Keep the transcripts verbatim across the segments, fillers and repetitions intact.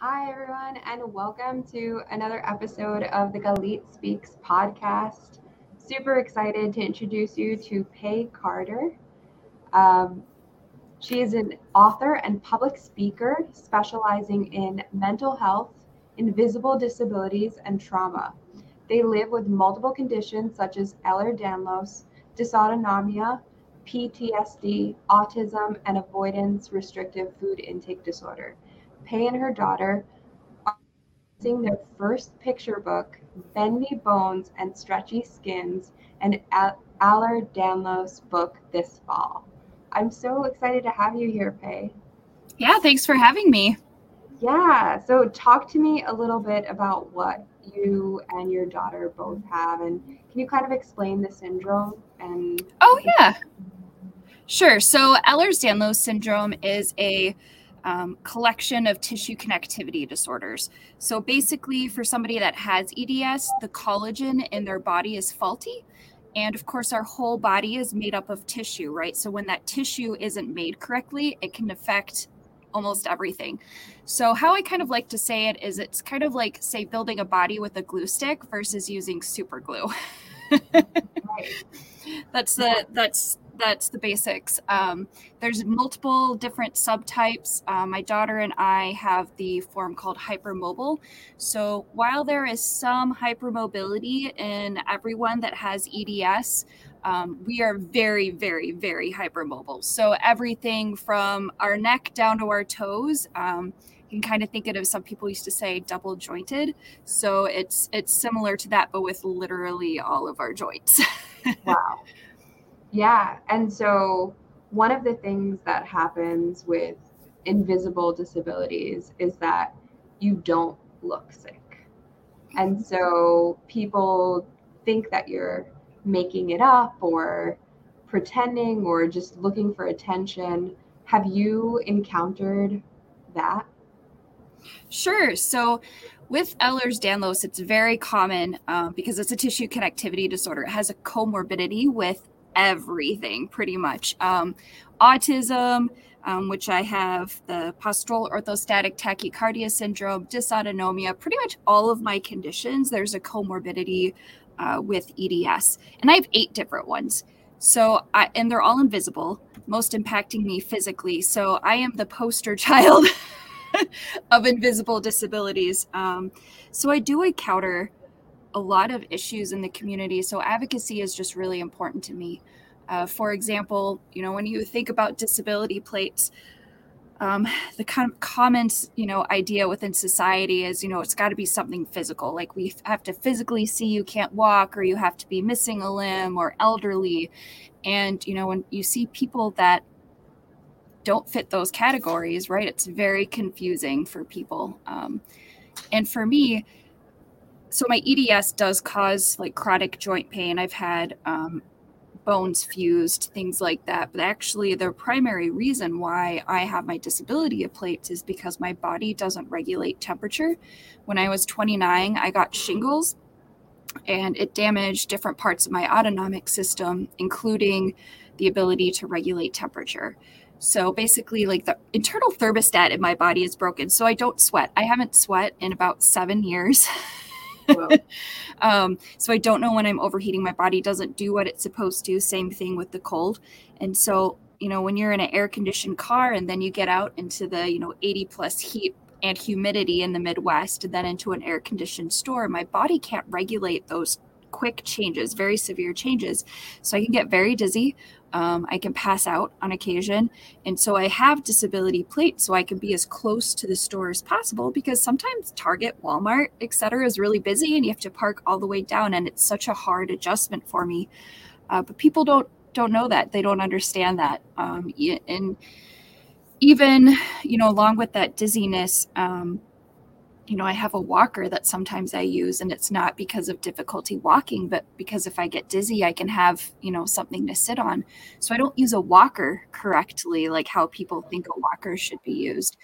Hi, everyone, and welcome to another episode of the Galit Speaks podcast. Super excited to introduce you to Pey Carter. Um, she is an author and public speaker specializing in mental health, invisible disabilities, and trauma. They live with multiple conditions such as Ehlers-Danlos, dysautonomia, P T S D, autism, and avoidance restrictive food intake disorder. Pey and her daughter are releasing their first picture book, Bendy Bones and Stretchy Skin: An Ehlers-Danlos Book, this fall. I'm so excited to have you here, Pey. Yeah, thanks for having me. Yeah, so talk to me a little bit about what you and your daughter both have, and can you kind of explain the syndrome? And oh, yeah. Sure. So Ehlers-Danlos syndrome is a Um, collection of tissue connectivity disorders. So basically, for somebody that has E D S, the collagen in their body is faulty. And of course, our whole body is made up of tissue, right? So when that tissue isn't made correctly, it can affect almost everything. So how I kind of like to say it is it's kind of like, say, building a body with a glue stick versus using super glue. That's the, that's That's the basics. Um, there's multiple different subtypes. Um, my daughter and I have the form called hypermobile. So while there is some hypermobility in everyone that has E D S, um, we are very, very, very hypermobile. So everything from our neck down to our toes, um, you can kind of think it of, some people used to say double jointed. So it's, it's similar to that, but with literally all of our joints. Wow. Yeah. And so one of the things that happens with invisible disabilities is that you don't look sick. And so people think that you're making it up or pretending or just looking for attention. Have you encountered that? Sure. So with Ehlers-Danlos, it's very common um, because it's a tissue connectivity disorder. It has a comorbidity with everything pretty much. Um, autism, um, which I have, the postural orthostatic tachycardia syndrome, dysautonomia, pretty much all of my conditions, there's a comorbidity uh, with E D S. And I have eight different ones. So, I, and they're all invisible, most impacting me physically. So I am the poster child of invisible disabilities. Um, so I do encounter a lot of issues in the community. So advocacy is just really important to me. Uh, for example, you know, when you think about disability plates, um, the kind of common, you know, idea within society is, you know, it's got to be something physical. Like we have to physically see you can't walk, or you have to be missing a limb or elderly. And, you know, when you see people that don't fit those categories, right, it's very confusing for people. Um, and for me, so my E D S does cause like chronic joint pain. I've had um, bones fused, things like that. But actually the primary reason why I have my disability plates is because my body doesn't regulate temperature. When I was twenty-nine, I got shingles and it damaged different parts of my autonomic system, including the ability to regulate temperature. So basically like the internal thermostat in my body is broken. So I don't sweat. I haven't sweat in about seven years. um, so I don't know when I'm overheating. My body doesn't do what it's supposed to. Same thing with the cold. And so, you know, when you're in an air conditioned car and then you get out into the, you know, eighty plus heat and humidity in the Midwest, and then into an air conditioned store, my body can't regulate those quick changes, very severe changes. So I can get very dizzy. Um, I can pass out on occasion. And so I have disability plates so I can be as close to the store as possible, because sometimes Target, Walmart, et cetera, is really busy and you have to park all the way down. And it's such a hard adjustment for me. Uh, but people don't don't know that. They don't understand that. Um, and even, you know, along with that dizziness, um, you know, I have a walker that sometimes I use, and it's not because of difficulty walking, but because if I get dizzy, I can have, you know, something to sit on. So I don't use a walker correctly, like how people think a walker should be used.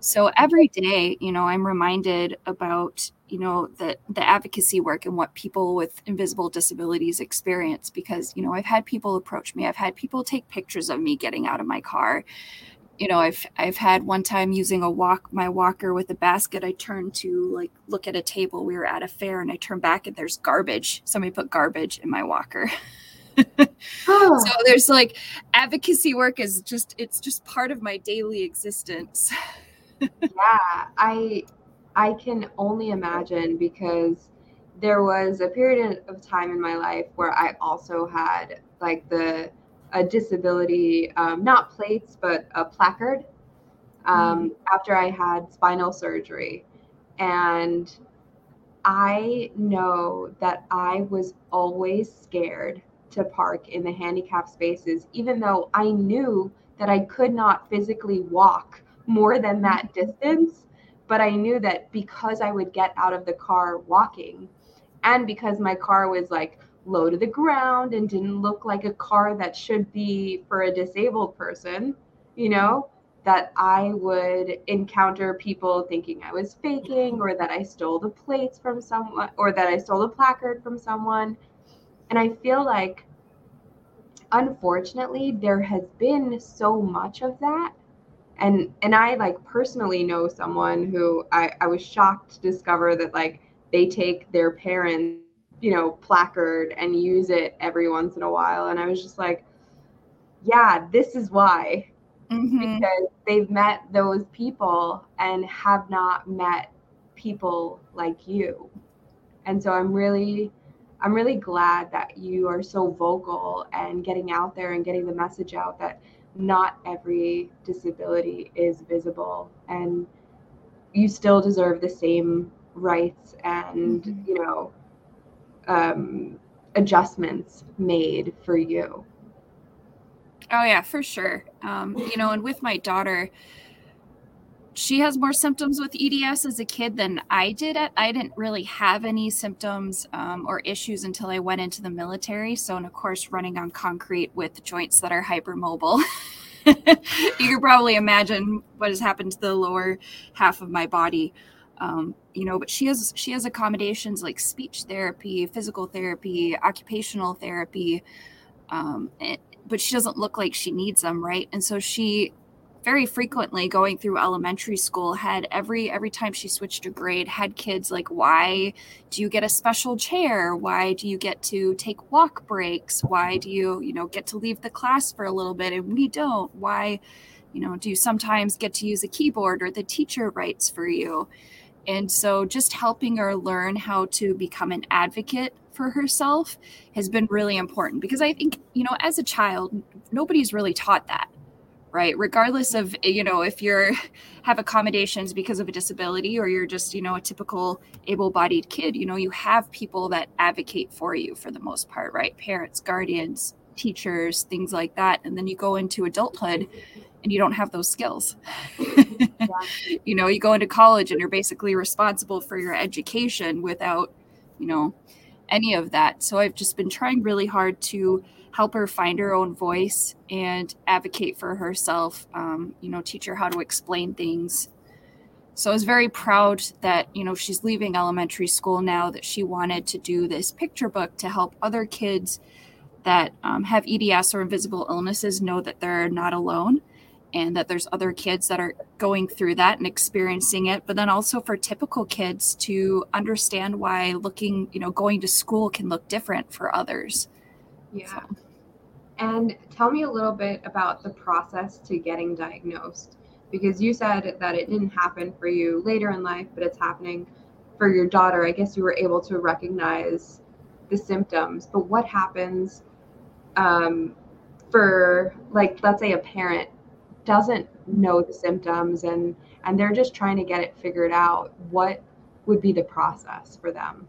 So every day, you know, I'm reminded about, you know, the, the advocacy work and what people with invisible disabilities experience, because, you know, I've had people approach me. I've had people take pictures of me getting out of my car. you know, I've I've had one time using a walk my walker with a basket. I turned to like look at a table. We were at a fair, and I turned back, and there's garbage. Somebody put garbage in my walker. Oh. So there's like advocacy work is just it's just part of my daily existence. Yeah, I I can only imagine, because there was a period of time in my life where I also had like the a disability, um, not plates, but a placard um, mm-hmm. after I had spinal surgery. And I know that I was always scared to park in the handicapped spaces, even though I knew that I could not physically walk more than that distance. But I knew that because I would get out of the car walking, and because my car was like low to the ground and didn't look like a car that should be for a disabled person, you know, that I would encounter people thinking I was faking, or that I stole the plates from someone, or that I stole the placard from someone. And I feel like, unfortunately, there has been so much of that. And and I like personally know someone who I, I was shocked to discover that like they take their parents, you know, placard and use it every once in a while. And I was just like, yeah, this is why. Mm-hmm. Because they've met those people and have not met people like you. And so I'm really, I'm really glad that you are so vocal and getting out there and getting the message out that not every disability is visible, and you still deserve the same rights and, mm-hmm. you know, um, adjustments made for you. Oh yeah, for sure. Um, you know, and with my daughter, she has more symptoms with E D S as a kid than I did. I didn't really have any symptoms um, or issues until I went into the military. So, and of course, running on concrete with joints that are hypermobile, you can probably imagine what has happened to the lower half of my body. Um, you know, but she has she has accommodations like speech therapy, physical therapy, occupational therapy, um, it, but she doesn't look like she needs them, right? And so she. Very frequently going through elementary school had every every time she switched a grade had kids like, why do you get a special chair? Why do you get to take walk breaks? Why do you, you know, get to leave the class for a little bit and we don't? Why, you know, do you sometimes get to use a keyboard or the teacher writes for you? And so just helping her learn how to become an advocate for herself has been really important, because I think, you know, as a child, nobody's really taught that. Right. Regardless of, you know, if you're have accommodations because of a disability, or you're just, you know, a typical able-bodied kid, you know, you have people that advocate for you for the most part. Right. Parents, guardians, teachers, things like that. And then you go into adulthood and you don't have those skills. You know, you go into college and you're basically responsible for your education without, you know, any of that. So I've just been trying really hard to help her find her own voice and advocate for herself, um, you know, teach her how to explain things. So I was very proud that, you know, she's leaving elementary school now, that she wanted to do this picture book to help other kids that um, have E D S or invisible illnesses know that they're not alone, and that there's other kids that are going through that and experiencing it. But then also for typical kids to understand why looking, you know, going to school can look different for others. Yeah. So. And tell me a little bit about the process to getting diagnosed, because you said that it didn't happen for you later in life, but it's happening for your daughter. I guess you were able to recognize the symptoms, but what happens um, for, like, let's say a parent doesn't know the symptoms and, and they're just trying to get it figured out? What would be the process for them?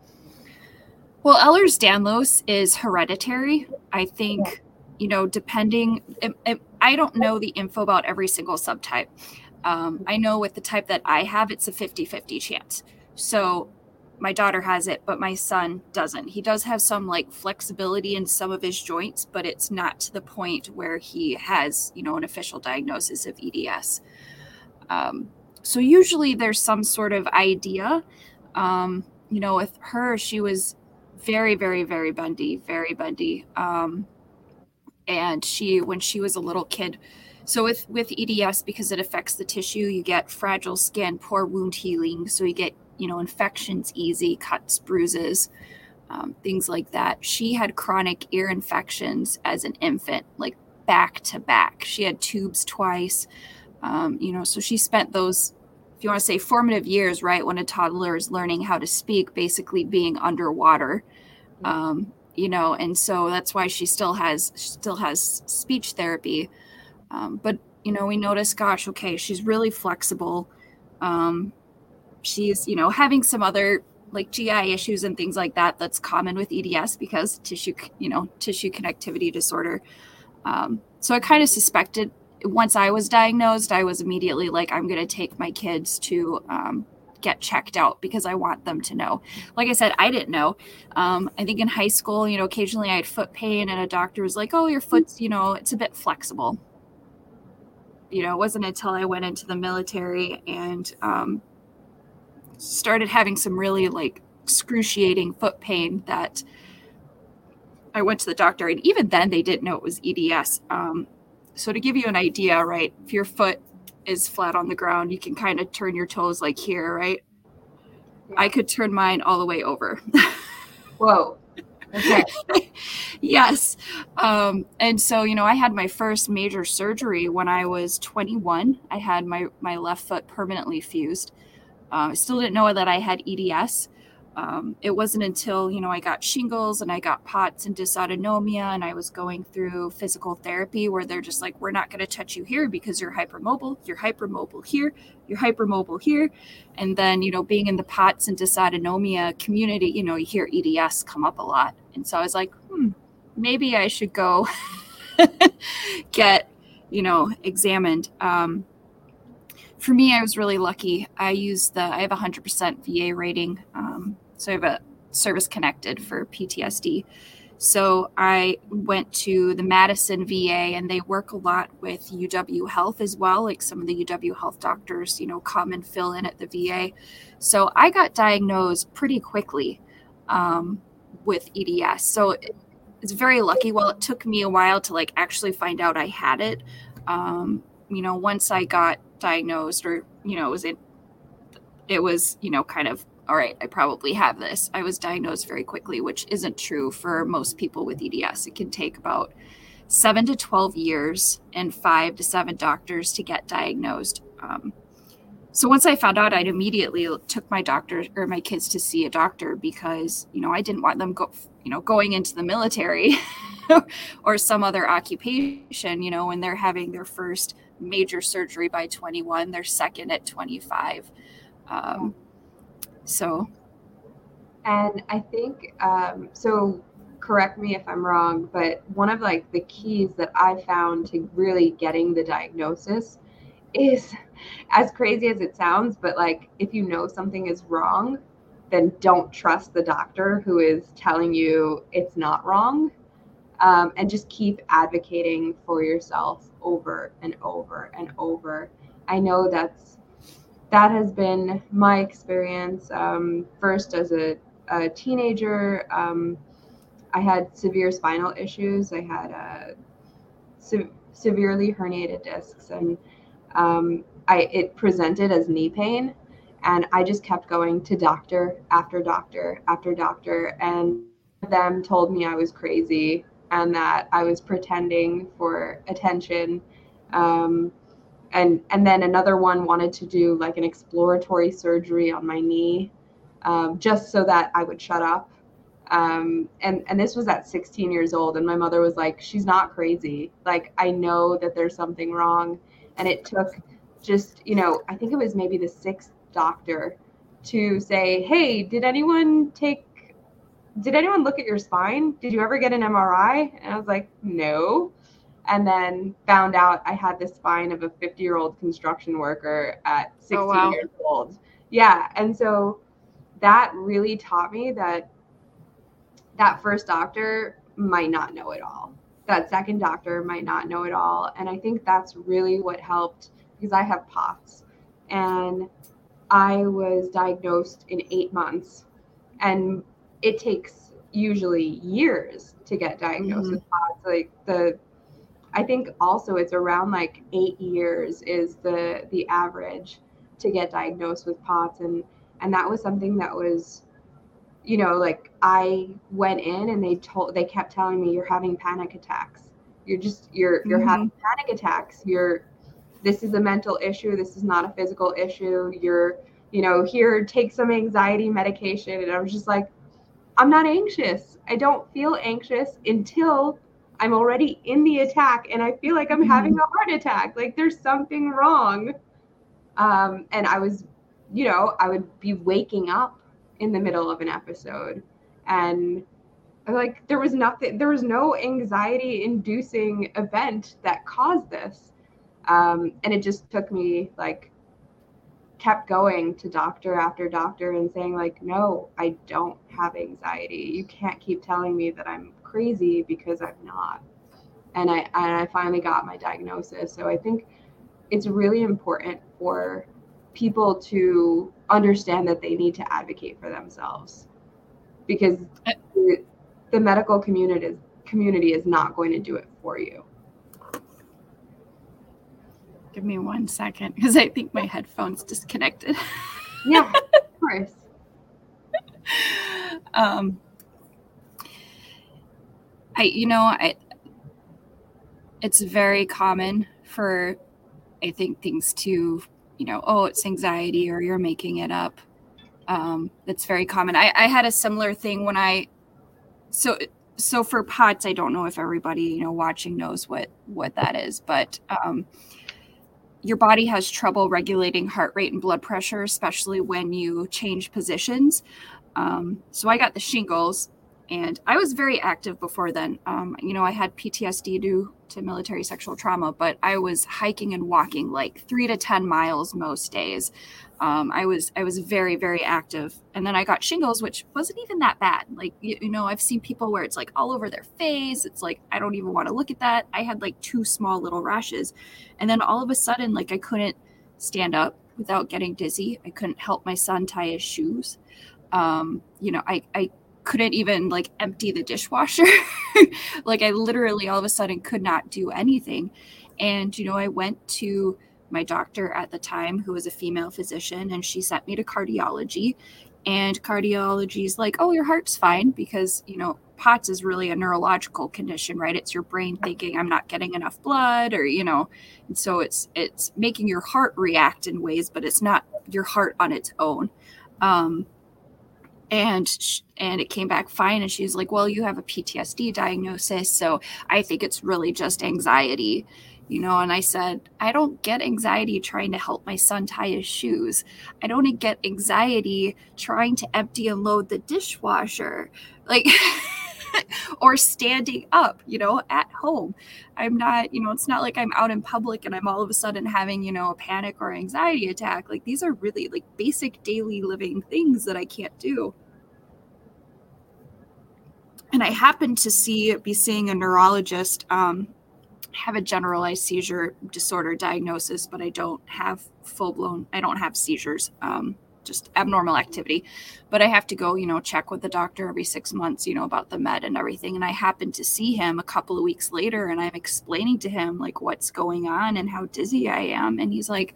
Well, Ehlers-Danlos is hereditary. I think, you know, depending, it, it, I don't know the info about every single subtype. Um, I know with the type that I have, it's a fifty-fifty chance. So my daughter has it, but my son doesn't. He does have some like flexibility in some of his joints, but it's not to the point where he has, you know, an official diagnosis of E D S. Um, so usually there's some sort of idea. Um, you know, with her, she was very, very, very bendy, very bendy. Um, and she, when she was a little kid, So with, with E D S, because it affects the tissue, you get fragile skin, poor wound healing. So you get, you know, infections easy, cuts, bruises, um, things like that. She had chronic ear infections as an infant, like back to back. She had tubes twice, um, you know, so she spent those, if you want to say formative years, right, when a toddler is learning how to speak, basically being underwater, um, you know, and so that's why she still has she still has speech therapy. Um, but, you know, we notice, gosh, okay, she's really flexible. Um, she's, you know, having some other like G I issues and things like that. That's common with E D S because tissue, you know, tissue connectivity disorder. Um, so I kind of suspected. Once I was diagnosed, I was immediately like, I'm going to take my kids to um, get checked out because I want them to know. Like I said, I didn't know. Um, I think in high school, you know, occasionally I had foot pain and a doctor was like, oh, your foot's, you know, it's a bit flexible. You know, it wasn't until I went into the military and um, started having some really like excruciating foot pain that I went to the doctor. And even then they didn't know it was E D S. Um, So to give you an idea, right, if your foot is flat on the ground, you can kind of turn your toes like here, right? Yeah. I could turn mine all the way over. Whoa. Okay. Yes. Um, and so, you know, I had my first major surgery when I was twenty-one. I had my, my left foot permanently fused. Um, I still didn't know that I had E D S. Um, it wasn't until, you know, I got shingles and I got POTS and dysautonomia and I was going through physical therapy where they're just like, we're not going to touch you here because you're hypermobile, you're hypermobile here, you're hypermobile here. And then, you know, being in the POTS and dysautonomia community, you know, you hear E D S come up a lot. And so I was like, hmm, maybe I should go get, you know, examined. Um, for me, I was really lucky. I use the, I have a one hundred percent V A rating. Um, So I have a service connected for P T S D. So I went to the Madison V A and they work a lot with U W Health as well. Like some of the U W Health doctors, you know, come and fill in at the V A. So I got diagnosed pretty quickly um, with E D S. So it's very lucky. Well, it took me a while to like actually find out I had it. Um, you know, once I got diagnosed or, you know, it was, it, it was, you know, kind of, all right, I probably have this. I was diagnosed very quickly, which isn't true for most people with E D S. It can take about seven to twelve years and five to seven doctors to get diagnosed. Um, so once I found out, I immediately took my doctor or my kids to see a doctor because, you know, I didn't want them go, you know, going into the military or some other occupation, you know, when they're having their first major surgery by twenty-one, their second at twenty-five. Um, So, and I think, um, so correct me if I'm wrong, but one of like the keys that I found to really getting the diagnosis is, as crazy as it sounds, but like, if you know something is wrong, then don't trust the doctor who is telling you it's not wrong. Um, and just keep advocating for yourself over and over and over. I know that's, That has been my experience. Um, first, as a, a teenager, um, I had severe spinal issues. I had uh, se- severely herniated discs, and um, I it presented as knee pain. And I just kept going to doctor after doctor after doctor, and them told me I was crazy and that I was pretending for attention. Um, And and then another one wanted to do like an exploratory surgery on my knee, um, just so that I would shut up. Um, and, and this was at sixteen years old. And my mother was like, she's not crazy. Like, I know that there's something wrong. And it took just, you know, I think it was maybe the sixth doctor to say, hey, did anyone take, did anyone look at your spine? Did you ever get an M R I? And I was like, no. And then found out I had the spine of a fifty-year-old construction worker at sixteen oh, wow. years old. Yeah, and so that really taught me that that first doctor might not know it all. That second doctor might not know it all. And I think that's really what helped, because I have POTS. And I was diagnosed in eight months. And it takes usually years to get diagnosed mm-hmm. with POTS. Like the... I think also it's around like eight years is the the average to get diagnosed with P O T S. And, and that was something that was, you know, like I went in and they told, they kept telling me, you're having panic attacks. You're just, you're, you're mm-hmm. having panic attacks. You're, this is a mental issue. This is not a physical issue. You're, you know, here, take some anxiety medication. And I was just like, I'm not anxious. I don't feel anxious until I'm already in the attack and I feel like I'm mm-hmm. having a heart attack. Like there's something wrong. Um, and I was, you know, I would be waking up in the middle of an episode and I was like, there was nothing, there was no anxiety inducing event that caused this. Um, and it just took me like, kept going to doctor after doctor and saying like, no, I don't have anxiety. You can't keep telling me that I'm crazy because I'm not. And I, and I finally got my diagnosis. So I think it's really important for people to understand that they need to advocate for themselves because the, the medical community community is not going to do it for you. Give me one second because I think my headphone's disconnected. Yeah, of course. Um, I, you know, I, it's very common for, I think, things to, you know, oh, it's anxiety or you're making it up. Um, that's very common. I, I had a similar thing when I, so, so for P O T S, I don't know if everybody, you know, watching knows what, what that is, but um, your body has trouble regulating heart rate and blood pressure, especially when you change positions. Um, so I got the shingles and I was very active before then. Um, you know, I had P T S D due to military sexual trauma, but I was hiking and walking like three to ten miles most days. Um, I was, I was very, very active. And then I got shingles, which wasn't even that bad. Like, you, you know, I've seen people where it's like all over their face. It's like, I don't even want to look at that. I had like two small little rashes. And then all of a sudden, like I couldn't stand up without getting dizzy. I couldn't help my son tie his shoes. Um, you know, I, I, couldn't even like empty the dishwasher. Like I literally all of a sudden could not do anything. And, you know, I went to my doctor at the time, who was a female physician, and she sent me to cardiology. And cardiology's like, oh, your heart's fine, because, you know, P O T S is really a neurological condition, right? It's your brain thinking I'm not getting enough blood, or, you know, and so it's, it's making your heart react in ways, but it's not your heart on its own. Um, And and it came back fine. And she's like, well, you have a P T S D diagnosis, so I think it's really just anxiety, you know. And I said, I don't get anxiety trying to help my son tie his shoes. I don't get anxiety trying to empty and load the dishwasher, like, or standing up, you know, at home. I'm not, you know, it's not like I'm out in public and I'm all of a sudden having, you know, a panic or anxiety attack. Like these are really like basic daily living things that I can't do. And I happened to see, be seeing a neurologist, um, have a generalized seizure disorder diagnosis, but I don't have full blown, I don't have seizures. Um, just abnormal activity, but I have to go, you know, check with the doctor every six months, you know, about the med and everything. And I happened to see him a couple of weeks later and I'm explaining to him like what's going on and how dizzy I am. And he's like,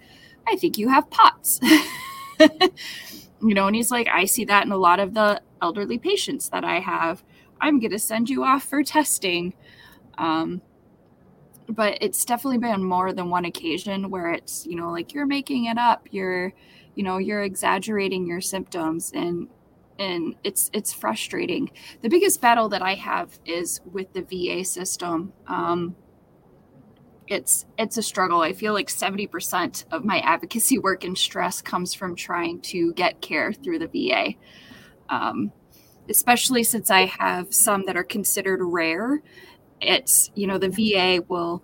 I think you have P O T S, you know, and he's like, I see that in a lot of the elderly patients that I have, I'm going to send you off for testing. Um, but it's definitely been more than one occasion where it's, you know, like you're making it up, you're, you know, you're exaggerating your symptoms, and, and it's, it's frustrating. The biggest battle that I have is with the V A system. Um, it's, it's a struggle. I feel like seventy percent of my advocacy work and stress comes from trying to get care through the V A. Um, especially since I have some that are considered rare. It's, you know, the V A will,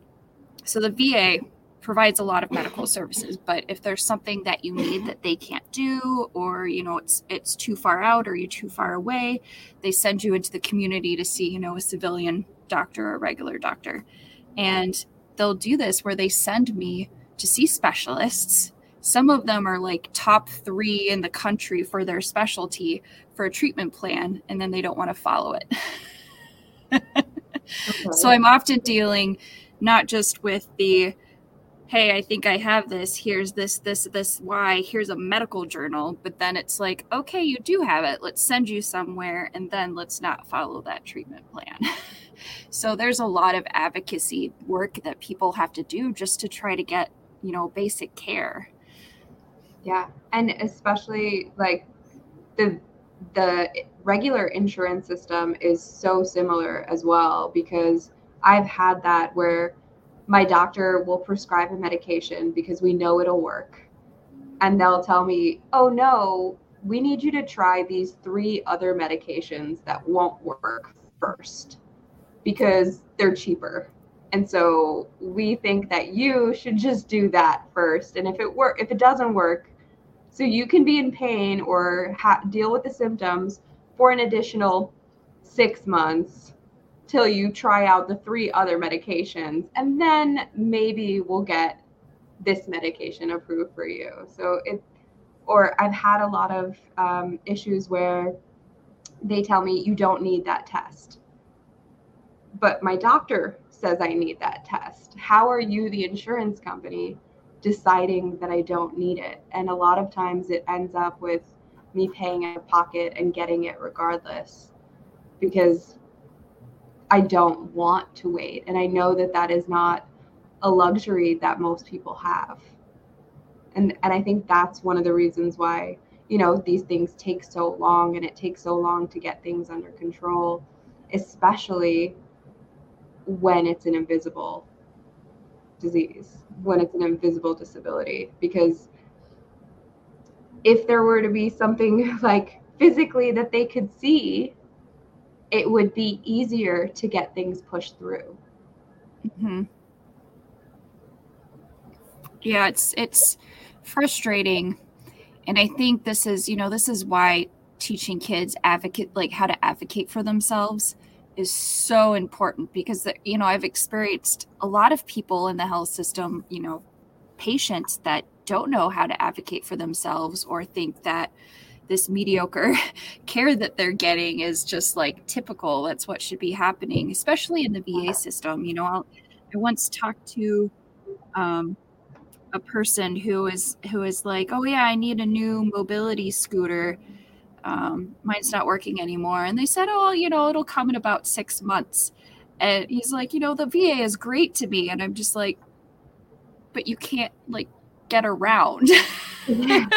so the V A provides a lot of medical services, but if there's something that you need that they can't do, or, you know, it's, it's too far out or you're too far away, they send you into the community to see, you know, a civilian doctor or a regular doctor. And they'll do this where they send me to see specialists. Some of them are like top three in the country for their specialty for a treatment plan, and then they don't want to follow it. Okay. So I'm often dealing not just with the, hey, I think I have this, here's this, this, this, why, here's a medical journal. But then it's like, okay, you do have it. Let's send you somewhere. And then let's not follow that treatment plan. So there's a lot of advocacy work that people have to do just to try to get, you know, basic care. Yeah. And especially like the, the regular insurance system is so similar as well, because I've had that where my doctor will prescribe a medication because we know it'll work. And they'll tell me, oh no, we need you to try these three other medications that won't work first because they're cheaper. And so we think that you should just do that first. And if it wor- if it doesn't work, so you can be in pain or ha- deal with the symptoms for an additional six months till you try out the three other medications, and then maybe we'll get this medication approved for you. So it, or I've had a lot of um, issues where they tell me you don't need that test, but my doctor says I need that test. How are you, the insurance company, deciding that I don't need it? And a lot of times it ends up with me paying out of pocket and getting it regardless, because I don't want to wait. And I know that that is not a luxury that most people have. And and I think that's one of the reasons why, you know, these things take so long, and it takes so long to get things under control, especially when it's an invisible disease, when it's an invisible disability. Because if there were to be something like physically that they could see, it would be easier to get things pushed through. Mm-hmm. Yeah, it's it's frustrating. And I think this is, you know, this is why teaching kids advocate, like how to advocate for themselves is so important, because, the, you know, I've experienced a lot of people in the health system, you know, patients that don't know how to advocate for themselves, or think that this mediocre care that they're getting is just like typical. That's what should be happening, especially in the V A system. You know, I'll, I once talked to um, a person who is, who is like, oh yeah, I need a new mobility scooter. Um, mine's not working anymore. And they said, oh, you know, it'll come in about six months. And he's like, you know, the V A is great to me. And I'm just like, but you can't like get around. Yeah.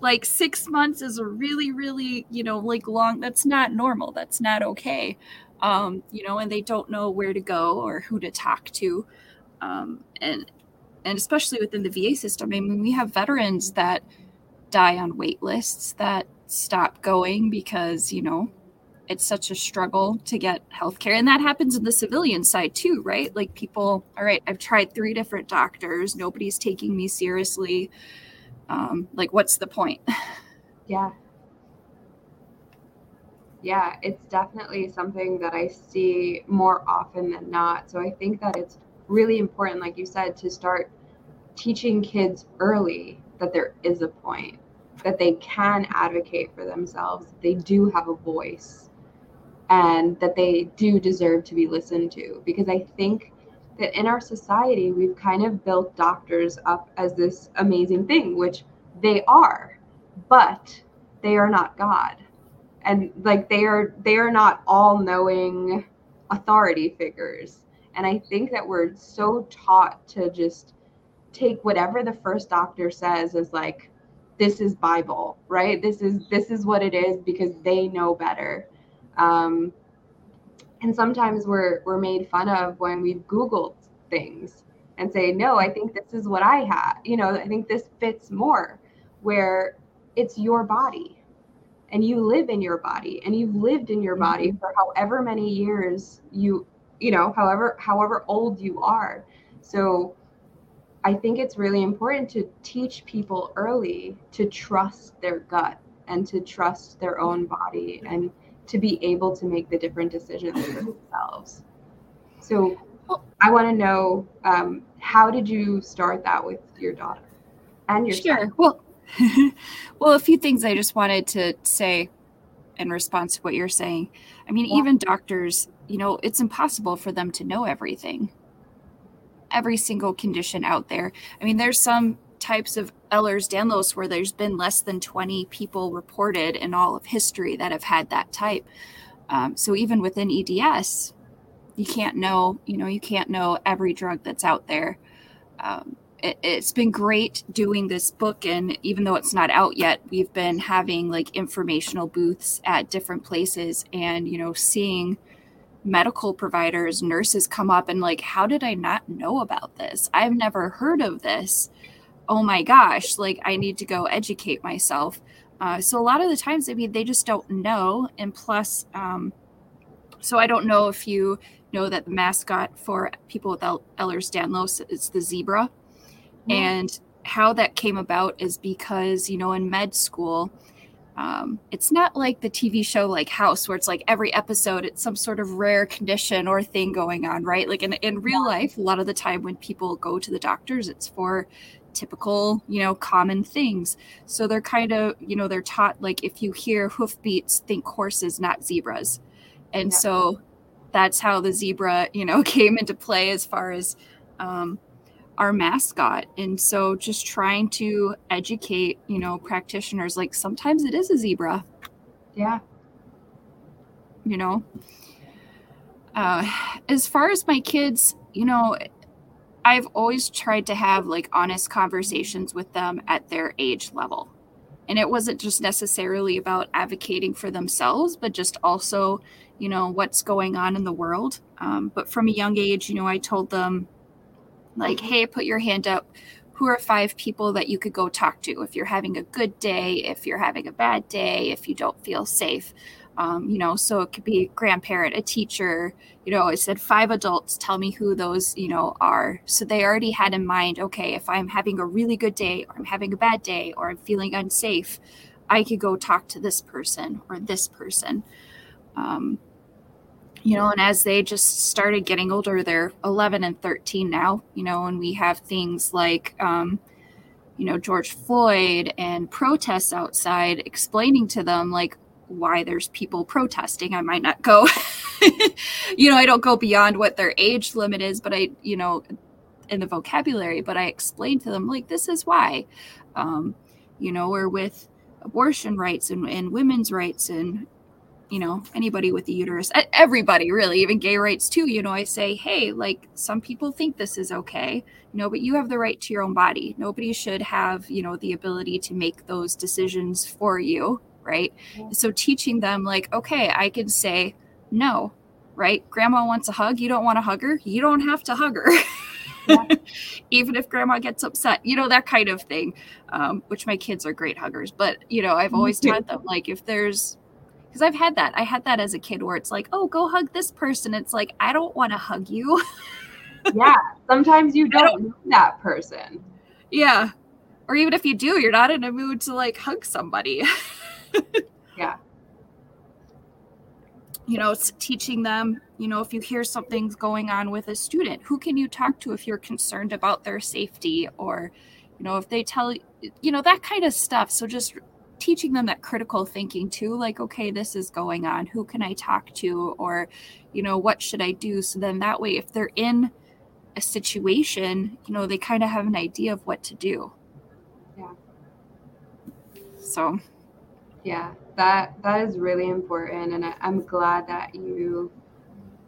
Like six months is a really, really, you know, like long, that's not normal. That's not okay. Um, you know, and they don't know where to go or who to talk to. Um, and, and especially within the V A system, I mean, we have veterans that die on wait lists, that stop going because, you know, it's such a struggle to get healthcare. And that happens in the civilian side too, right? Like people, all right, I've tried three different doctors. Nobody's taking me seriously. Um, like, what's the point? Yeah. Yeah, it's definitely something that I see more often than not. So I think that it's really important, like you said, to start teaching kids early that there is a point, that they can advocate for themselves, that they do have a voice, and that they do deserve to be listened to. Because I think that in our society, we've kind of built doctors up as this amazing thing, which they are, but they are not God. And like they are, they are not all-knowing authority figures. And I think that we're so taught to just take whatever the first doctor says as like, this is Bible, right? This is, this is what it is because they know better. Um, And sometimes we're we're made fun of when we've Googled things and say, no, I think this is what I have. You know, I think this fits more, where it's your body and you live in your body and you've lived in your body for however many years you, you know, however, however old you are. So I think it's really important to teach people early to trust their gut and to trust their own body and to be able to make the different decisions for themselves. So I want to know, um, how did you start that with your daughter and your Sure. son? Well, well, a few things I just wanted to say in response to what you're saying. I mean, yeah. even doctors, you know, it's impossible for them to know everything. Every single condition out there. I mean, there's some types of Ehlers-Danlos where there's been less than twenty people reported in all of history that have had that type. Um, so even within E D S, you can't know, you know, you can't know every drug that's out there. Um, it, it's been great doing this book. And even though it's not out yet, we've been having like informational booths at different places and, you know, seeing medical providers, nurses come up and like, how did I not know about this? I've never heard of this. Oh my gosh, like I need to go educate myself. Uh, so a lot of the times, I mean, they just don't know. And plus, um, so I don't know if you know that the mascot for people with Ehlers-Danlos is the zebra. Mm-hmm. And how that came about is because, you know, in med school, um, it's not like the T V show like House where it's like every episode, it's some sort of rare condition or thing going on, right? Like in, in real life, a lot of the time when people go to the doctors, it's for typical, you know, common things. So they're kind of, you know, they're taught like if you hear hoofbeats, think horses, not zebras. And yeah. So that's how the zebra, you know, came into play as far as um, our mascot. And so just trying to educate, you know, practitioners, like sometimes it is a zebra. Yeah. You know, uh, as far as my kids, you know, I've always tried to have like honest conversations with them at their age level. And it wasn't just necessarily about advocating for themselves, but just also, you know, what's going on in the world. Um, but from a young age, you know, I told them like, hey, put your hand up. Who are five people that you could go talk to if you're having a good day, if you're having a bad day, if you don't feel safe? Um, you know, so it could be a grandparent, a teacher, you know, I said five adults, tell me who those, you know, are. So they already had in mind, okay, if I'm having a really good day or I'm having a bad day or I'm feeling unsafe, I could go talk to this person or this person. Um, you know, and as they just started getting older, they're eleven and thirteen now, you know, and we have things like, um, you know, George Floyd and protests outside, explaining to them like, why there's people protesting. I might not go, you know, I don't go beyond what their age limit is, but I, you know, in the vocabulary, but I explained to them, like, this is why, um, you know, or with abortion rights and, and women's rights and, you know, anybody with a uterus, everybody really, even gay rights too, you know, I say, hey, like some people think this is okay. No, but you have the right to your own body. Nobody should have, you know, the ability to make those decisions for you. Right. So teaching them like, okay, I can say no, right? Grandma wants a hug. You don't want to hug her. You don't have to hug her. Yeah. Even if grandma gets upset, you know, that kind of thing, um, which my kids are great huggers. But, you know, I've always taught them like if there's because I've had that. I had that as a kid where it's like, oh, go hug this person. It's like, I don't want to hug you. Yeah. Sometimes you don't, don't know that person. Yeah. Or even if you do, you're not in a mood to like hug somebody. Yeah. You know, it's teaching them, you know, if you hear something's going on with a student, who can you talk to if you're concerned about their safety or, you know, if they tell, you know, that kind of stuff. So just teaching them that critical thinking too, like, okay, this is going on. Who can I talk to? Or, you know, what should I do? So then that way, if they're in a situation, you know, they kind of have an idea of what to do. Yeah. So. Yeah, that that is really important. And I, I'm glad that you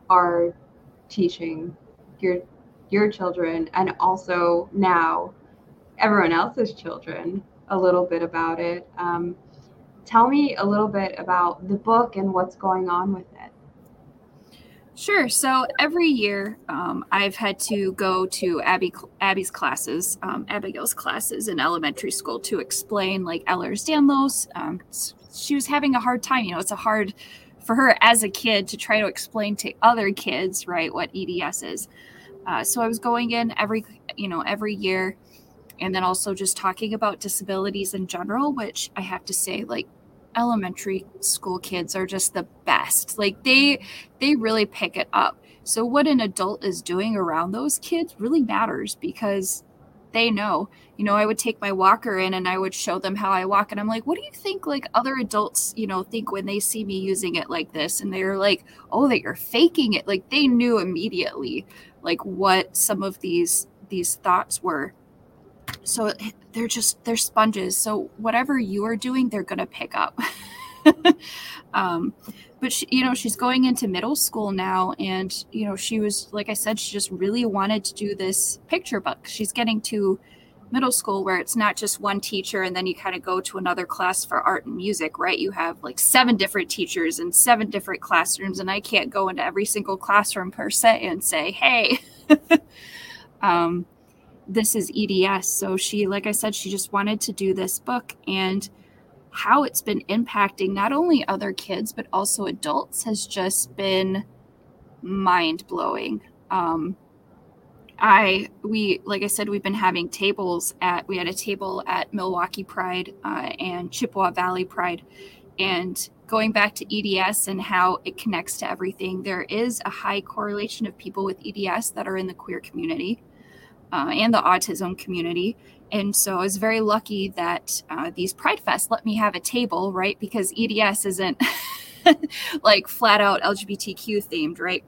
are teaching your your children and also now everyone else's children a little bit about it. Um, tell me a little bit about the book and what's going on with it. Sure. So every year um, I've had to go to Abby, Abby's classes, um, Abigail's classes in elementary school to explain like Ehlers-Danlos. Um, she was having a hard time. You know, it's a hard for her as a kid to try to explain to other kids, right, what E D S is. Uh, so I was going in every, you know, every year and then also just talking about disabilities in general, which I have to say, like, elementary school kids are just the best. Like they, they really pick it up. So what an adult is doing around those kids really matters because they know. You know, I would take my walker in and I would show them how I walk. And I'm like, what do you think like other adults, you know, think when they see me using it like this? And they're like, oh, that you're faking it. Like they knew immediately like what some of these these thoughts were. So they're just, they're sponges. So whatever you are doing, they're going to pick up. um, but she, you know, she's going into middle school now. And, you know, she was, like I said, she just really wanted to do this picture book. She's getting to middle school where it's not just one teacher. And then you kind of go to another class for art and music, right? You have like seven different teachers and seven different classrooms. And I can't go into every single classroom per se and say, hey, um, this is E D S. So she, like I said, she just wanted to do this book, and how it's been impacting not only other kids, but also adults has just been mind blowing. Um, I, we, like I said, we've been having tables at, we had a table at Milwaukee Pride uh, and Chippewa Valley Pride, and going back to E D S and how it connects to everything. There is a high correlation of people with E D S that are in the queer community. Uh, and the autism community. And so I was very lucky that uh, these Pride Fest let me have a table, right? Because E D S isn't like flat out L G B T Q themed, right?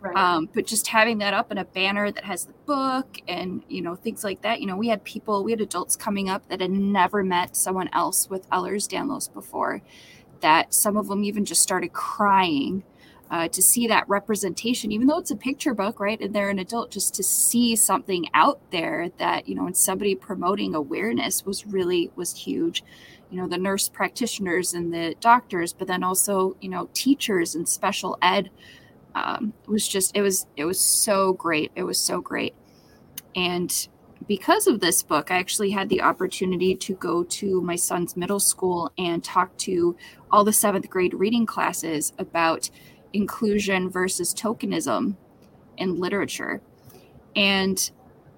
Right. Um, but just having that up in a banner that has the book and, you know, things like that. You know, we had people, we had adults coming up that had never met someone else with Ehlers-Danlos before, that some of them even just started crying. Uh, to see that representation, even though it's a picture book, right? And they're an adult, just to see something out there that, you know, and somebody promoting awareness was really, was huge. You know, the nurse practitioners and the doctors, but then also, you know, teachers and special ed um, was just, it was, it was so great. It was so great. And because of this book, I actually had the opportunity to go to my son's middle school and talk to all the seventh grade reading classes about inclusion versus tokenism in literature. And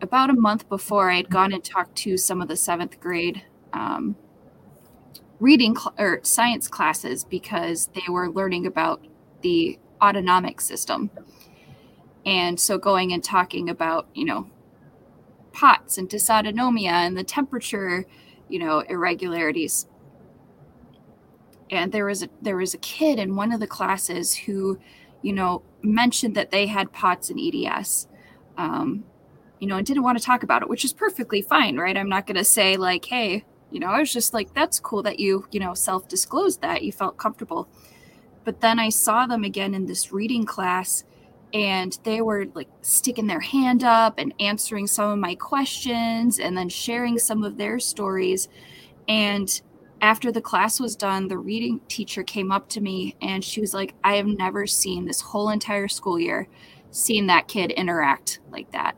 about a month before, I had gone and talked to some of the seventh grade um, reading cl- or science classes because they were learning about the autonomic system. And so going and talking about, you know, P O T S and dysautonomia and the temperature, you know, irregularities. And there was a, there was a kid in one of the classes who, you know, mentioned that they had P O T S and E D S, um, you know, and didn't want to talk about it, which is perfectly fine, right? I'm not going to say like, hey, you know, I was just like, that's cool that you, you know, self-disclosed that, you felt comfortable. But then I saw them again in this reading class, and they were like sticking their hand up and answering some of my questions and then sharing some of their stories. And after the class was done, the reading teacher came up to me and she was like, I have never seen this whole entire school year, seen that kid interact like that.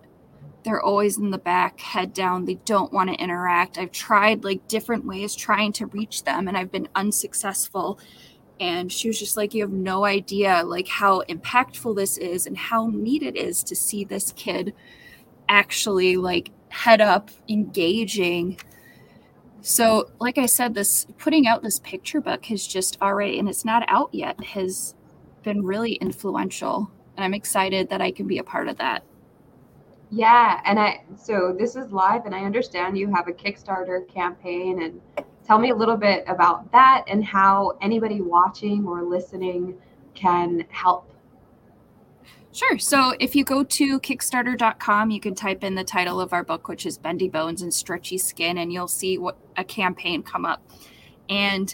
They're always in the back, head down. They don't want to interact. I've tried like different ways trying to reach them and I've been unsuccessful. And she was just like, you have no idea like how impactful this is and how neat it is to see this kid actually like head up, engaging. So like I said, this putting out this picture book has just already, and it's not out yet, has been really influential. And I'm excited that I can be a part of that. Yeah. And I, so this is live and I understand you have a Kickstarter campaign, and tell me a little bit about that and how anybody watching or listening can help. Sure. So if you go to kickstarter dot com, you can type in the title of our book, which is Bendy Bones and Stretchy Skin, and you'll see what a campaign come up. And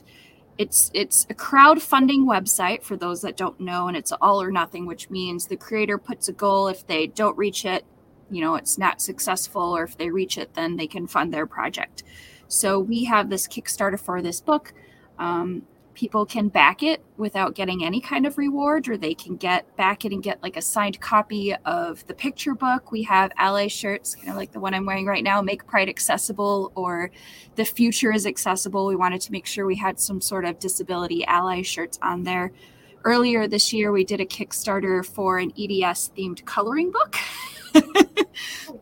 it's it's a crowdfunding website for those that don't know, and it's all or nothing, which means the creator puts a goal. If they don't reach it, you know, it's not successful, or if they reach it, then they can fund their project. So we have this Kickstarter for this book. Um, People can back it without getting any kind of reward, or they can get back it and get like a signed copy of the picture book. We have ally shirts, kind of like the one I'm wearing right now, Make Pride Accessible, or The Future is Accessible. We wanted to make sure we had some sort of disability ally shirts on there. Earlier this year, we did a Kickstarter for an E D S themed coloring book.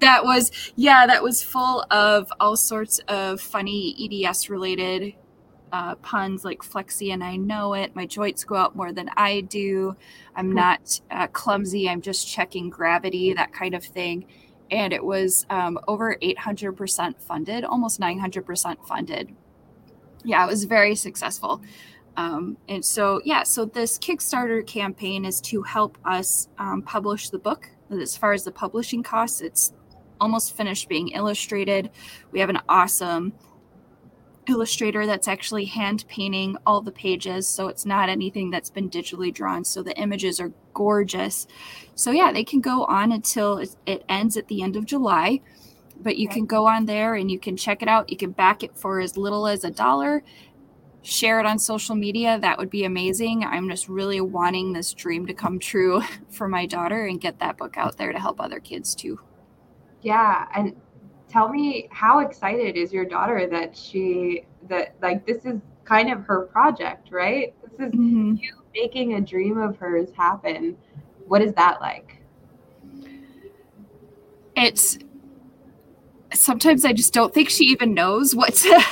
That was, yeah, that was full of all sorts of funny E D S related Uh, puns like flexi and I know it, my joints go out more than I do, I'm not uh, clumsy, I'm just checking gravity, that kind of thing. and it was um, over eight hundred percent funded, almost nine hundred percent funded. Yeah, it was very successful. Um, and so, yeah, so this Kickstarter campaign is to help us um, publish the book. As far as the publishing costs, it's almost finished being illustrated. We have an awesome illustrator that's actually hand painting all the pages, so it's not anything that's been digitally drawn. So the images are gorgeous. So yeah, they can go on until it ends at the end of July, but you okay. can go on there and you can check it out. You can back it for as little as a dollar, share it on social media. That would be amazing. I'm just really wanting this dream to come true for my daughter and get that book out there to help other kids too. Yeah. And tell me, how excited is your daughter that she, that like, this is kind of her project, right? This is mm-hmm. you making a dream of hers happen. What is that like? It's, sometimes I just don't think she even knows what to,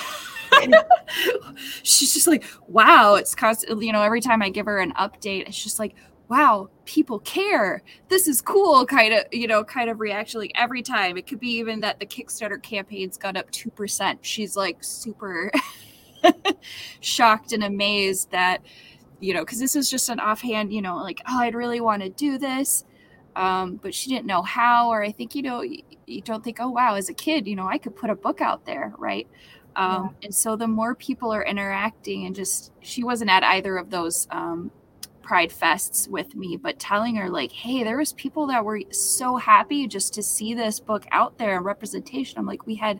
she's just like, wow, it's constantly, you know, every time I give her an update, it's just like, wow, people care. This is cool. Kind of, you know, kind of reaction. Like every time, it could be even that the Kickstarter campaign's gone up two percent. She's like super shocked and amazed that, you know, cause this was just an offhand, you know, like, oh, I'd really want to do this. Um, but she didn't know how, or I think, you know, you, you don't think, oh, wow, as a kid, you know, I could put a book out there. Right. Um, yeah. And so the more people are interacting and just, she wasn't at either of those, um, Pride fests with me, but telling her like, hey, there was people that were so happy just to see this book out there and representation. I'm like, we had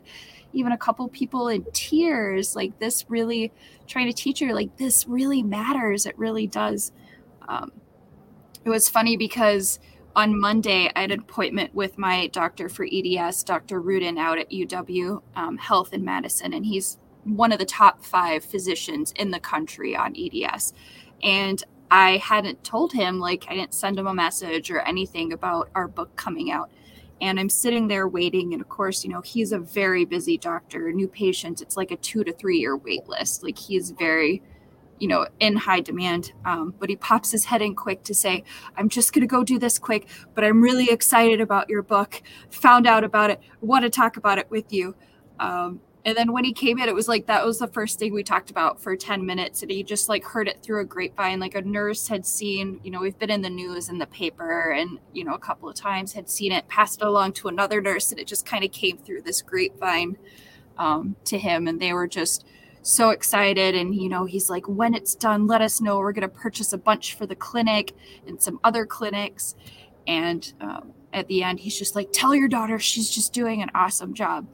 even a couple people in tears, like this really, trying to teach her like this really matters. It really does. Um, it was funny because on Monday I had an appointment with my doctor for E D S, Doctor Rudin, out at U W um, Health in Madison. And he's one of the top five physicians in the country on E D S. And I hadn't told him, like I didn't send him a message or anything about our book coming out. And I'm sitting there waiting. And of course, you know, he's a very busy doctor, new patients. It's like a two to three year wait list. Like he's very, you know, in high demand. Um, but he pops his head in quick to say, I'm just going to go do this quick, but I'm really excited about your book. Found out about it. Want to talk about it with you. Um, And then when he came in, it was like, that was the first thing we talked about for ten minutes. And he just like heard it through a grapevine, like a nurse had seen, you know, we've been in the news and the paper and, you know, a couple of times had seen it, passed it along to another nurse. And it just kind of came through this grapevine um, to him. And they were just so excited. And, you know, he's like, when it's done, let us know. We're going to purchase a bunch for the clinic and some other clinics. And um, at the end, he's just like, tell your daughter she's just doing an awesome job.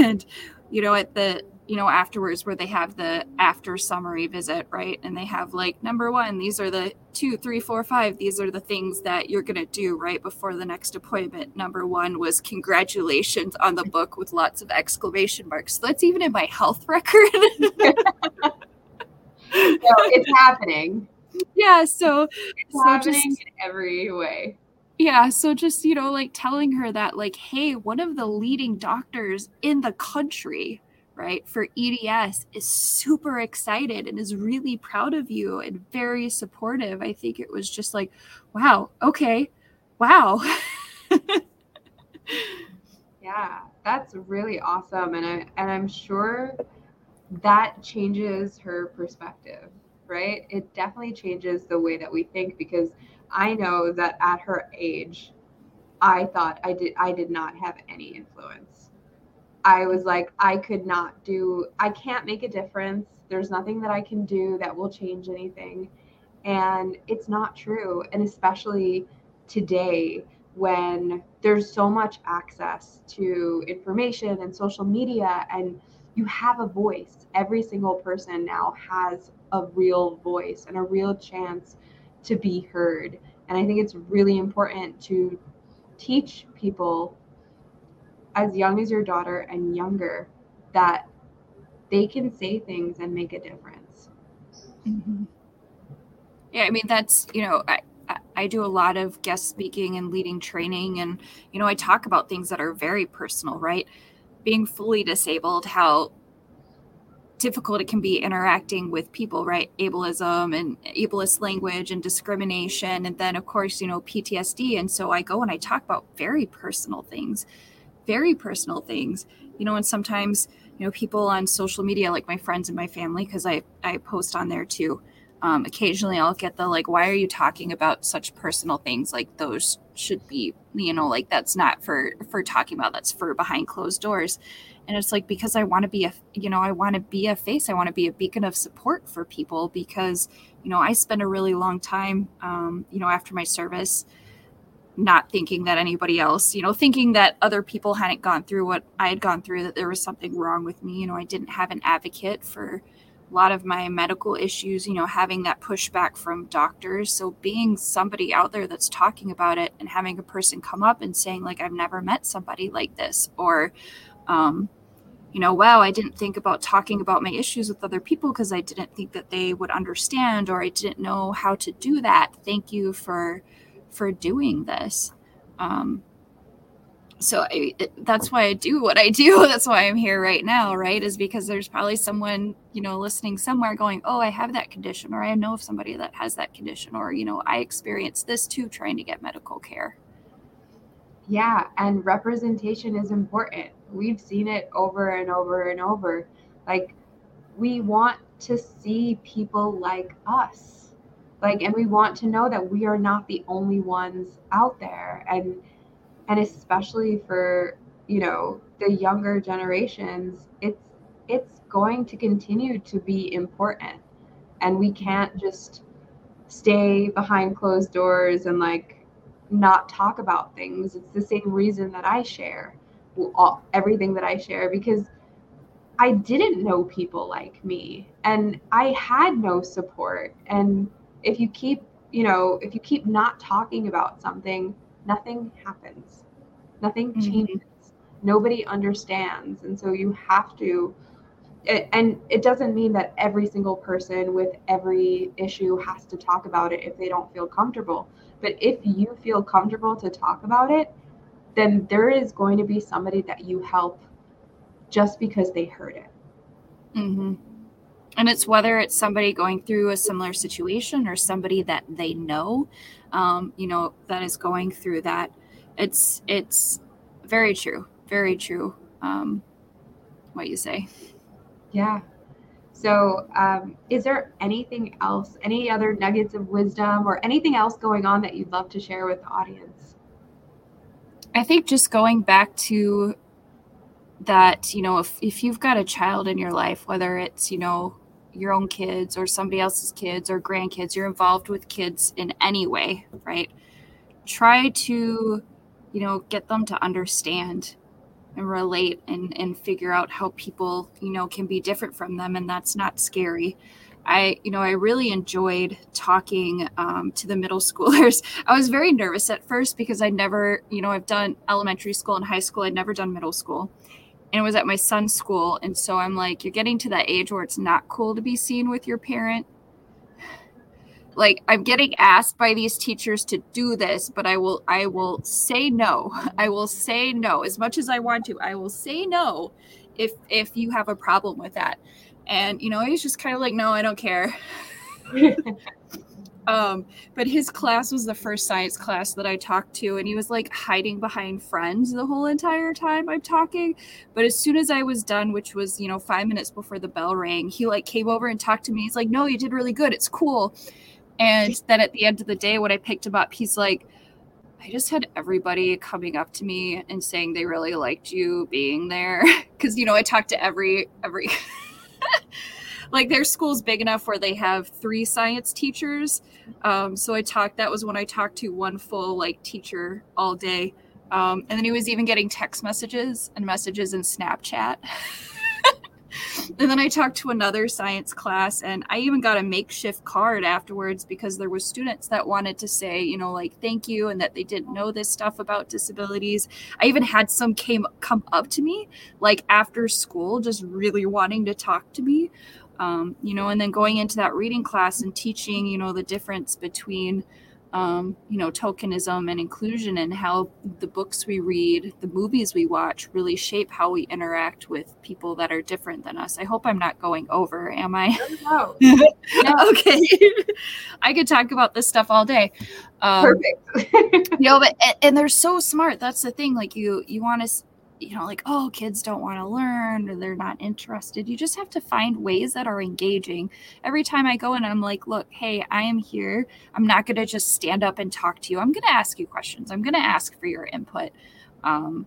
And you know, at the, you know, afterwards where they have the after summary visit, right? And they have like, number one, these are the two, three, four, five. These are the things that you're going to do right before the next appointment. Number one was congratulations on the book with lots of exclamation marks. So that's even in my health record. No, it's happening. Yeah. So it's so happening just, in every way. Yeah. So just, you know, like telling her that like, hey, one of the leading doctors in the country, right, for E D S is super excited and is really proud of you and very supportive. I think it was just like, wow. Okay. Wow. Yeah, that's really awesome. And, I, and I'm sure that changes her perspective, right? It definitely changes the way that we think, because I know that at her age, I thought I did I did not have any influence. I was like, I could not do, I can't make a difference. There's nothing that I can do that will change anything. And it's not true. And especially today when there's so much access to information and social media and you have a voice. Every single person now has a real voice and a real chance to be heard. And I think it's really important to teach people as young as your daughter and younger that they can say things and make a difference. Mm-hmm. Yeah, I mean, that's, you know, I, I, I do a lot of guest speaking and leading training. And, you know, I talk about things that are very personal, right? Being fully disabled, how difficult it can be interacting with people, right? Ableism and ableist language and discrimination. And then, of course, you know, P T S D. And so I go and I talk about very personal things, very personal things, you know, and sometimes, you know, people on social media, like my friends and my family, because I, I post on there too. Um, occasionally I'll get the, like, why are you talking about such personal things? Like, those should be, you know, like, that's not for, for talking about, that's for behind closed doors. And it's like, because I want to be a, you know, I want to be a face, I want to be a beacon of support for people because, you know, I spent a really long time, um, you know, after my service, not thinking that anybody else, you know, thinking that other people hadn't gone through what I had gone through, that there was something wrong with me. You know, I didn't have an advocate for a lot of my medical issues, you know, having that pushback from doctors. So being somebody out there that's talking about it and having a person come up and saying, like, I've never met somebody like this, or, um, you know, wow, I didn't think about talking about my issues with other people because I didn't think that they would understand, or I didn't know how to do that. Thank you for, for doing this. Um, So I, it, that's why I do what I do. That's why I'm here right now, right? Is because there's probably someone, you know, listening somewhere going, oh, I have that condition, or I know of somebody that has that condition, or, you know, I experienced this too trying to get medical care. Yeah, and representation is important. We've seen it over and over and over. Like, we want to see people like us. Like, and we want to know that we are not the only ones out there. And And especially for, you know, the younger generations, it's it's going to continue to be important. And we can't just stay behind closed doors and, like, not talk about things. It's the same reason that I share all, everything that I share, because I didn't know people like me and I had no support. And if you keep, you know, if you keep not talking about something, nothing happens. Nothing changes. Mm-hmm. Nobody understands. And so you have to, and it doesn't mean that every single person with every issue has to talk about it if they don't feel comfortable. But if you feel comfortable to talk about it, then there is going to be somebody that you help just because they heard it. Mm-hmm. And it's whether it's somebody going through a similar situation or somebody that they know, um, you know, that is going through that. It's it's very true, very true, um, what you say. Yeah. So um, is there anything else, any other nuggets of wisdom or anything else going on that you'd love to share with the audience? I think just going back to that, you know, if, if you've got a child in your life, whether it's, you know, your own kids or somebody else's kids or grandkids, you're involved with kids in any way, right? Try to, you know, get them to understand and relate and, and figure out how people, you know, can be different from them. And that's not scary. I, you know, I really enjoyed talking um, to the middle schoolers. I was very nervous at first because I never, you know, I've done elementary school and high school. I'd never done middle school. And it was at my son's school. And so I'm like, you're getting to that age where it's not cool to be seen with your parent. Like, I'm getting asked by these teachers to do this, but I will, I will say no. I will say no as much as I want to. I will say no if, if you have a problem with that. And, you know, he's just kind of like, no, I don't care. Um, but his class was the first science class that I talked to, and he was like hiding behind friends the whole entire time I'm talking. But as soon as I was done, which was, you know, five minutes before the bell rang, he like came over and talked to me. He's like, no, you did really good. It's cool. And then at the end of the day, when I picked him up, he's like, I just had everybody coming up to me and saying they really liked you being there. Cause, you know, I talked to every, every, like, their school's big enough where they have three science teachers. Um, so I talked, that was when I talked to one full like teacher all day. Um, and then he was even getting text messages and messages in Snapchat. And then I talked to another science class, and I even got a makeshift card afterwards because there were students that wanted to say, you know, like, thank you, and that they didn't know this stuff about disabilities. I even had some came come up to me like after school, just really wanting to talk to me. Um, you know, and then going into that reading class and teaching, you know, the difference between, um, you know, tokenism and inclusion, and how the books we read, the movies we watch really shape how we interact with people that are different than us. I hope I'm not going over, am I? No. no. Okay. I could talk about this stuff all day. Um, Perfect. you know, but, and, and they're so smart. That's the thing. Like you, you want to, you know, like, oh, kids don't want to learn or they're not interested. You just have to find ways that are engaging. Every time I go in, I'm like, look, hey, I am here. I'm not going to just stand up and talk to you. I'm going to ask you questions. I'm going to ask for your input. Um,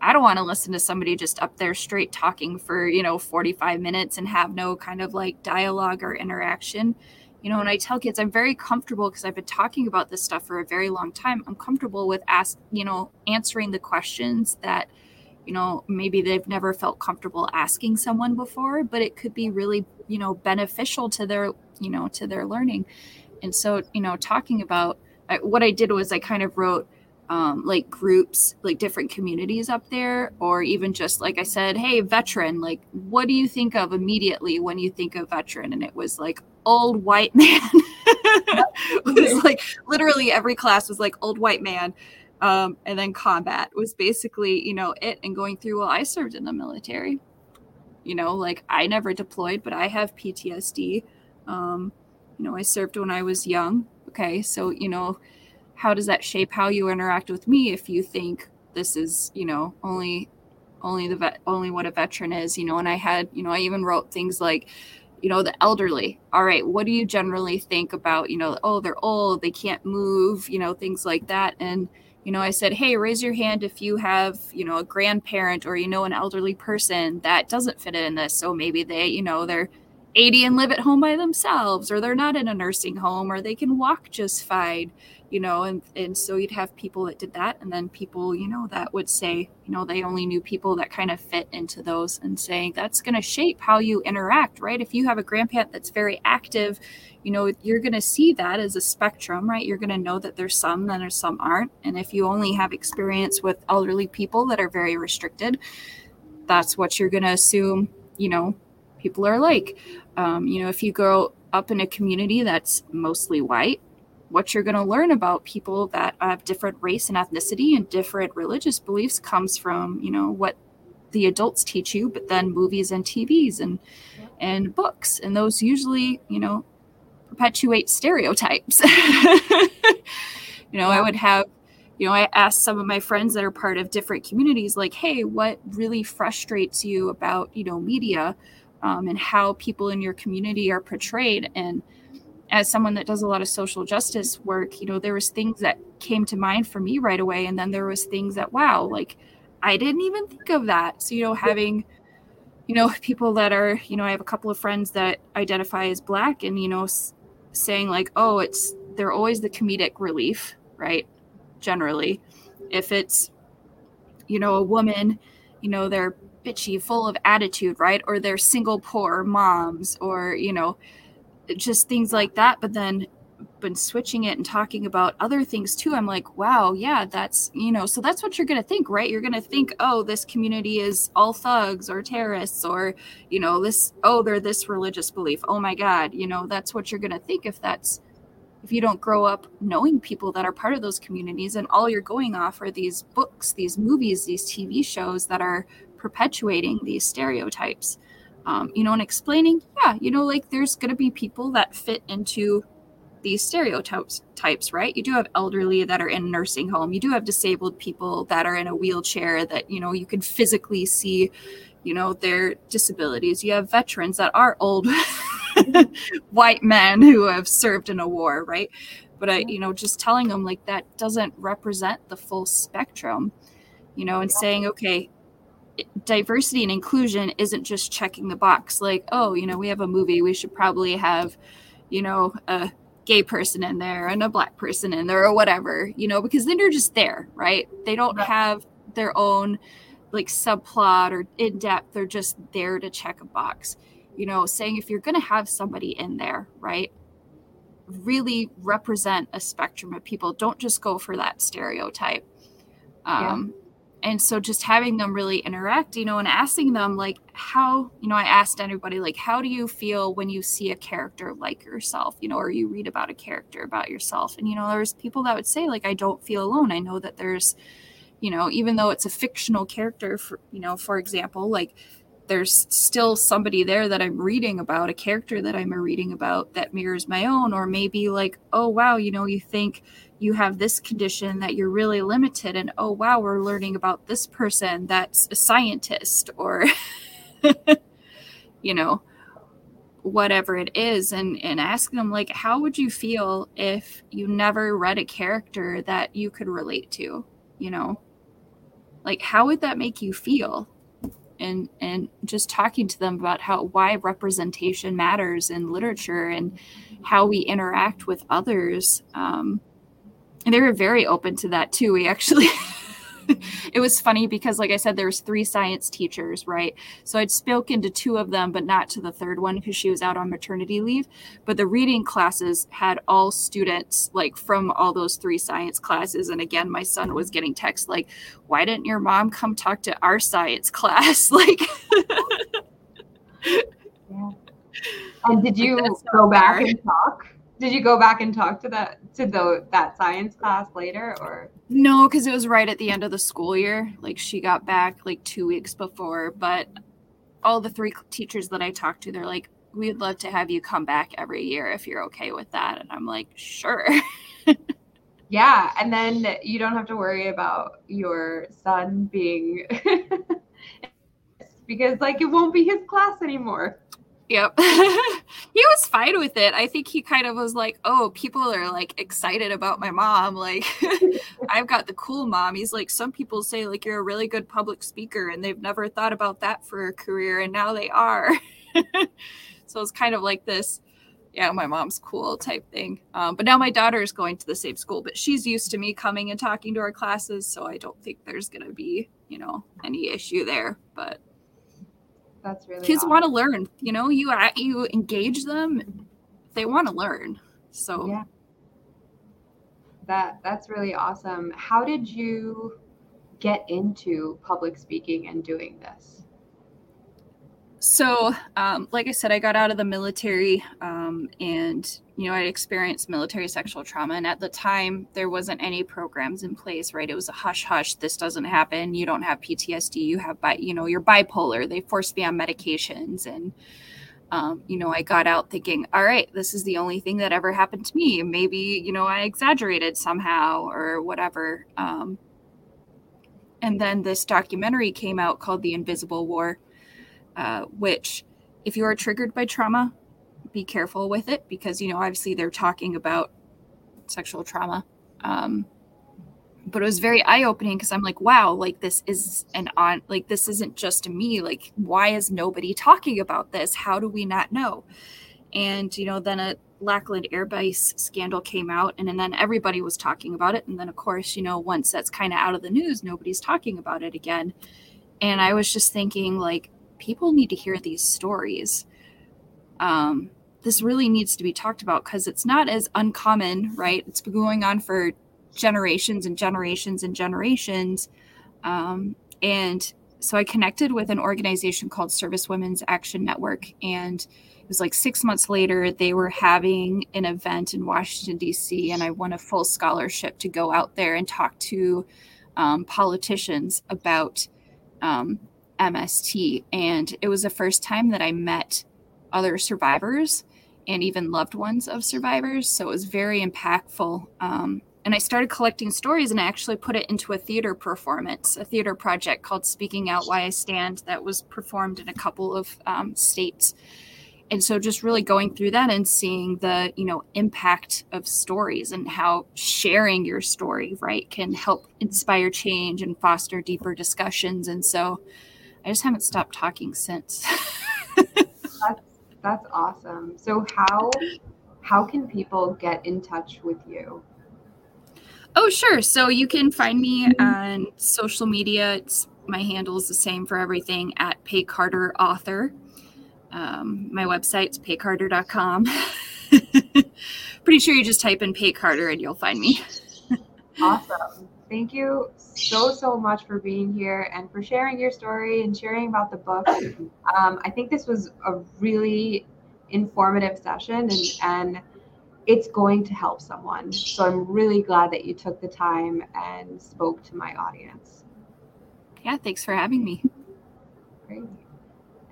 I don't want to listen to somebody just up there straight talking for, you know, forty-five minutes and have no kind of like dialogue or interaction. You know, and I tell kids I'm very comfortable because I've been talking about this stuff for a very long time. I'm comfortable with ask, you know, answering the questions that, you know, maybe they've never felt comfortable asking someone before, but it could be really, you know, beneficial to their, you know, to their learning. And so, you know, talking about I, what I did was I kind of wrote um, like groups, like different communities up there, or even just like I said, hey, veteran, like, what do you think of immediately when you think of veteran? And it was like old white man. It was like literally every class was like old white man. Um, and then combat was basically, you know, it and going through, well, I served in the military, you know, like I never deployed, but I have P T S D. Um, you know, I served when I was young. Okay. So, you know, how does that shape how you interact with me? If you think this is, you know, only, only the vet, only what a veteran is, you know, and I had, you know, I even wrote things like, you know, the elderly. All right. What do you generally think about, you know, oh, they're old, they can't move, you know, things like that. And, you know, I said, hey, raise your hand if you have, you know, a grandparent or, you know, an elderly person that doesn't fit in this. So maybe they, you know, they're eighty and live at home by themselves, or they're not in a nursing home, or they can walk just fine, you know, and, and so you'd have people that did that. And then people, you know, that would say, you know, they only knew people that kind of fit into those, and saying that's going to shape how you interact, right? If you have a grandparent that's very active, you know, you're going to see that as a spectrum, right? You're going to know that there's some that are, some aren't. And if you only have experience with elderly people that are very restricted, that's what you're going to assume, you know, people are like. Um, you know, if you grow up in a community that's mostly white, what you're going to learn about people that have different race and ethnicity and different religious beliefs comes from, you know, what the adults teach you, but then movies and T Vs and, yeah. and books. And those usually, you know, perpetuate stereotypes. You know, I would have, you know, I asked some of my friends that are part of different communities, like, hey, what really frustrates you about, you know, media um, and how people in your community are portrayed? And as someone that does a lot of social justice work, you know, there was things that came to mind for me right away. And then there was things that, wow, like I didn't even think of that. So, you know, having, you know, people that are, you know, I have a couple of friends that identify as Black, and, you know, s- saying like, oh, it's, they're always the comedic relief, right? Generally, if it's, you know, a woman, you know, they're bitchy, full of attitude, right? Or they're single poor moms, or, you know, just things like that. But then been switching it and talking about other things too. I'm like, wow, yeah, that's, you know, so that's what you're going to think, right? You're going to think, oh, this community is all thugs or terrorists, or, you know, this, oh, they're this religious belief. Oh my God. You know, that's what you're going to think if that's, if you don't grow up knowing people that are part of those communities, and all you're going off are these books, these movies, these T V shows that are perpetuating these stereotypes. Um, you know, and explaining, yeah, you know, like there's going to be people that fit into these stereotypes types, right? You do have elderly that are in a nursing home. You do have disabled people that are in a wheelchair that, you know, you can physically see, you know, their disabilities. You have veterans that are old white men who have served in a war, right? But, I, you know, just telling them like that doesn't represent the full spectrum, you know, and yeah. saying, okay, diversity and inclusion isn't just checking the box like, oh, you know, we have a movie, we should probably have, you know, a gay person in there and a Black person in there or whatever, you know, because then they're just there, right? They don't right. have their own like subplot or in depth. They're just there to check a box, you know, saying if you're going to have somebody in there, right, really represent a spectrum of people. Don't just go for that stereotype. Um, yeah. And so just having them really interact, you know, and asking them like, how, you know, I asked everybody, like, how do you feel when you see a character like yourself, you know, or you read about a character about yourself? And, you know, there's people that would say, like, I don't feel alone. I know that there's, you know, even though it's a fictional character, for, you know, for example, like, there's still somebody there that I'm reading about, a character that I'm reading about that mirrors my own. Or maybe like, oh, wow, you know, you think you have this condition that you're really limited. And, oh, wow, we're learning about this person that's a scientist or, you know, whatever it is. And, and asking them, like, how would you feel if you never read a character that you could relate to, you know, like, how would that make you feel? And and just talking to them about how why representation matters in literature and how we interact with others. Um, and they were very open to that too. We actually, it was funny because like I said, there was three science teachers, right? So I'd spoken to two of them, but not to the third one because she was out on maternity leave. But the reading classes had all students like from all those three science classes. And again, my son was getting texts like, why didn't your mom come talk to our science class? Like, yeah. And did you go so back and talk? Did you go back and talk to that to the that science class later, or no? Because it was right at the end of the school year. Like she got back like two weeks before, but all the three teachers that I talked to, they're like, "We'd love to have you come back every year if you're okay with that." And I'm like, "Sure." Yeah, and then you don't have to worry about your son being because like it won't be his class anymore. Yep. He was fine with it. I think he kind of was like, oh, people are like excited about my mom. Like I've got the cool mom. He's like, some people say like you're a really good public speaker and they've never thought about that for a career. And now they are. So it's kind of like this. Yeah, my mom's cool type thing. Um, but now my daughter is going to the same school, but she's used to me coming and talking to our classes. So I don't think there's going to be, you know, any issue there, but. That's really kids awesome. Want to learn, you know, you, you engage them. They want to learn. So yeah. that that's really awesome. How did you get into public speaking and doing this? So, um, like I said, I got out of the military, um, and, you know, I experienced military sexual trauma. And at the time there wasn't any programs in place, right? It was a hush, hush. This doesn't happen. You don't have P T S D. You have, bi- you know, you're bipolar. They forced me on medications. And, um, you know, I got out thinking, all right, this is the only thing that ever happened to me. Maybe, you know, I exaggerated somehow or whatever. Um, and then this documentary came out called The Invisible War. Uh, which if you are triggered by trauma, be careful with it because, you know, obviously they're talking about sexual trauma. Um, but it was very eye-opening because I'm like, wow, like this is an on, like this isn't just me. Like, why is nobody talking about this? How do we not know? And, you know, then a Lackland Airbase scandal came out and, and then everybody was talking about it. And then, of course, you know, once that's kind of out of the news, nobody's talking about it again. And I was just thinking like, people need to hear these stories. Um, this really needs to be talked about because it's not as uncommon, right? It's been going on for generations and generations and generations. Um, and so I connected with an organization called Service Women's Action Network. And it was like six months later, they were having an event in Washington, D C, and I won a full scholarship to go out there and talk to um, politicians about um M S T. And it was the first time that I met other survivors and even loved ones of survivors. So it was very impactful. Um, and I started collecting stories and I actually put it into a theater performance, a theater project called Speaking Out Why I Stand that was performed in a couple of um, states. And so just really going through that and seeing the, you know, impact of stories and how sharing your story, right, can help inspire change and foster deeper discussions. And so I just haven't stopped talking since. that's, that's awesome. So how how can people get in touch with you? Oh, sure. So you can find me mm-hmm. on social media. It's, my handle is the same for everything at Pey Carter Author. Um, my website's pey carter dot com. Pretty sure you just type in Pey Carter and you'll find me. Awesome. thank you so, so much for being here and for sharing your story and sharing about the book. Um, I think this was a really informative session, and, and it's going to help someone. So I'm really glad that you took the time and spoke to my audience. Yeah, thanks for having me. Great.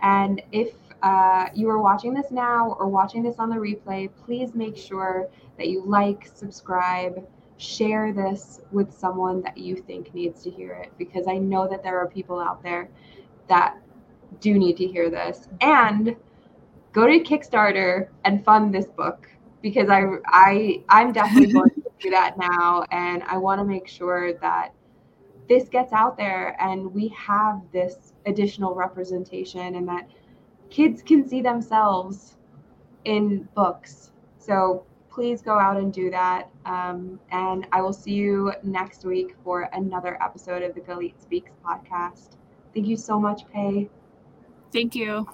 And if uh, you are watching this now or watching this on the replay, please make sure that you like, subscribe, share this with someone that you think needs to hear it, because I know that there are people out there that do need to hear this. And go to Kickstarter and fund this book, because I, I, I'm definitely going to do that now. And I want to make sure that this gets out there and we have this additional representation and that kids can see themselves in books. So please go out and do that. Um, and I will see you next week for another episode of the Galit Speaks podcast. Thank you so much, Pey. Thank you.